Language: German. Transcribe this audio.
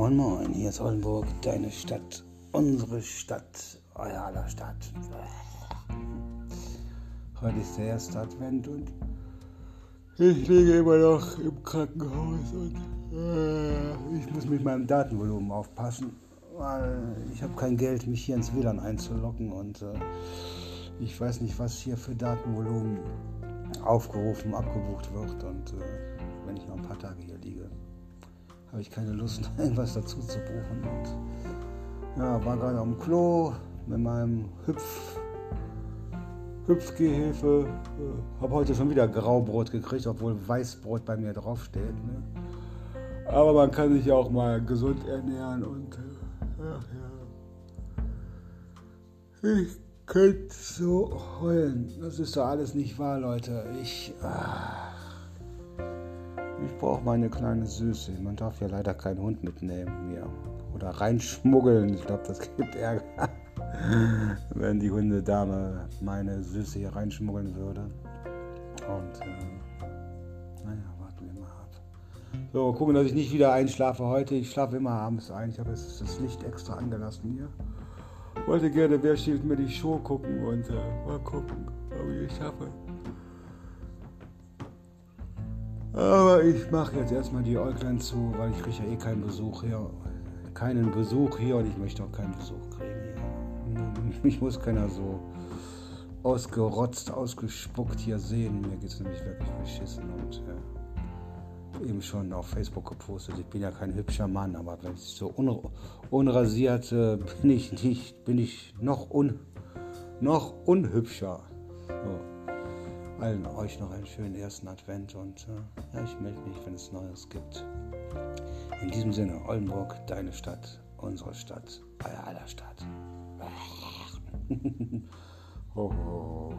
Moin Moin, hier ist Oldenburg, deine Stadt, unsere Stadt, euer aller Stadt. Heute ist der erste Advent und ich liege immer noch im Krankenhaus und ich muss mit meinem Datenvolumen aufpassen, weil ich habe kein Geld, mich hier ins WLAN einzulocken und ich weiß nicht, was hier für Datenvolumen aufgerufen, abgebucht wird und wenn ich noch ein paar Tage hier liege, habe ich keine Lust, irgendwas dazu zu buchen. Und ja, war gerade am Klo mit meinem Hüpfgehilfe. Habe heute schon wieder Graubrot gekriegt, obwohl Weißbrot bei mir draufsteht. Ne? Aber man kann sich ja auch mal gesund ernähren und ja. Ich könnte so heulen. Das ist doch alles nicht wahr, Leute. Ich brauche meine kleine Süße. Man darf ja leider keinen Hund mitnehmen hier. Oder reinschmuggeln. Ich glaube, das gibt Ärger. Wenn die Hundedame meine Süße hier reinschmuggeln würde. Und naja, warten wir mal ab. So, gucken, dass ich nicht wieder einschlafe heute. Ich schlafe immer abends ein. Ich habe jetzt das Licht extra angelassen hier. Wollte gerne, wer stiehlt mir die Show gucken und mal gucken, ob ich es schaffe. Aber ich mache jetzt erstmal die Äuglein zu, weil ich kriege ja eh keinen Besuch hier. Keinen Besuch hier und ich möchte auch keinen Besuch kriegen hier. Mich muss keiner so ausgerotzt, ausgespuckt hier sehen. Mir geht es nämlich wirklich beschissen und eben schon auf Facebook gepostet. Ich bin ja kein hübscher Mann, aber wenn ich so unrasiert bin ich noch unhübscher. So. Allen euch noch einen schönen ersten Advent und ja, ich melde mich, wenn es Neues gibt. In diesem Sinne, Oldenburg, deine Stadt, unsere Stadt, euer aller Stadt. Ho, ho.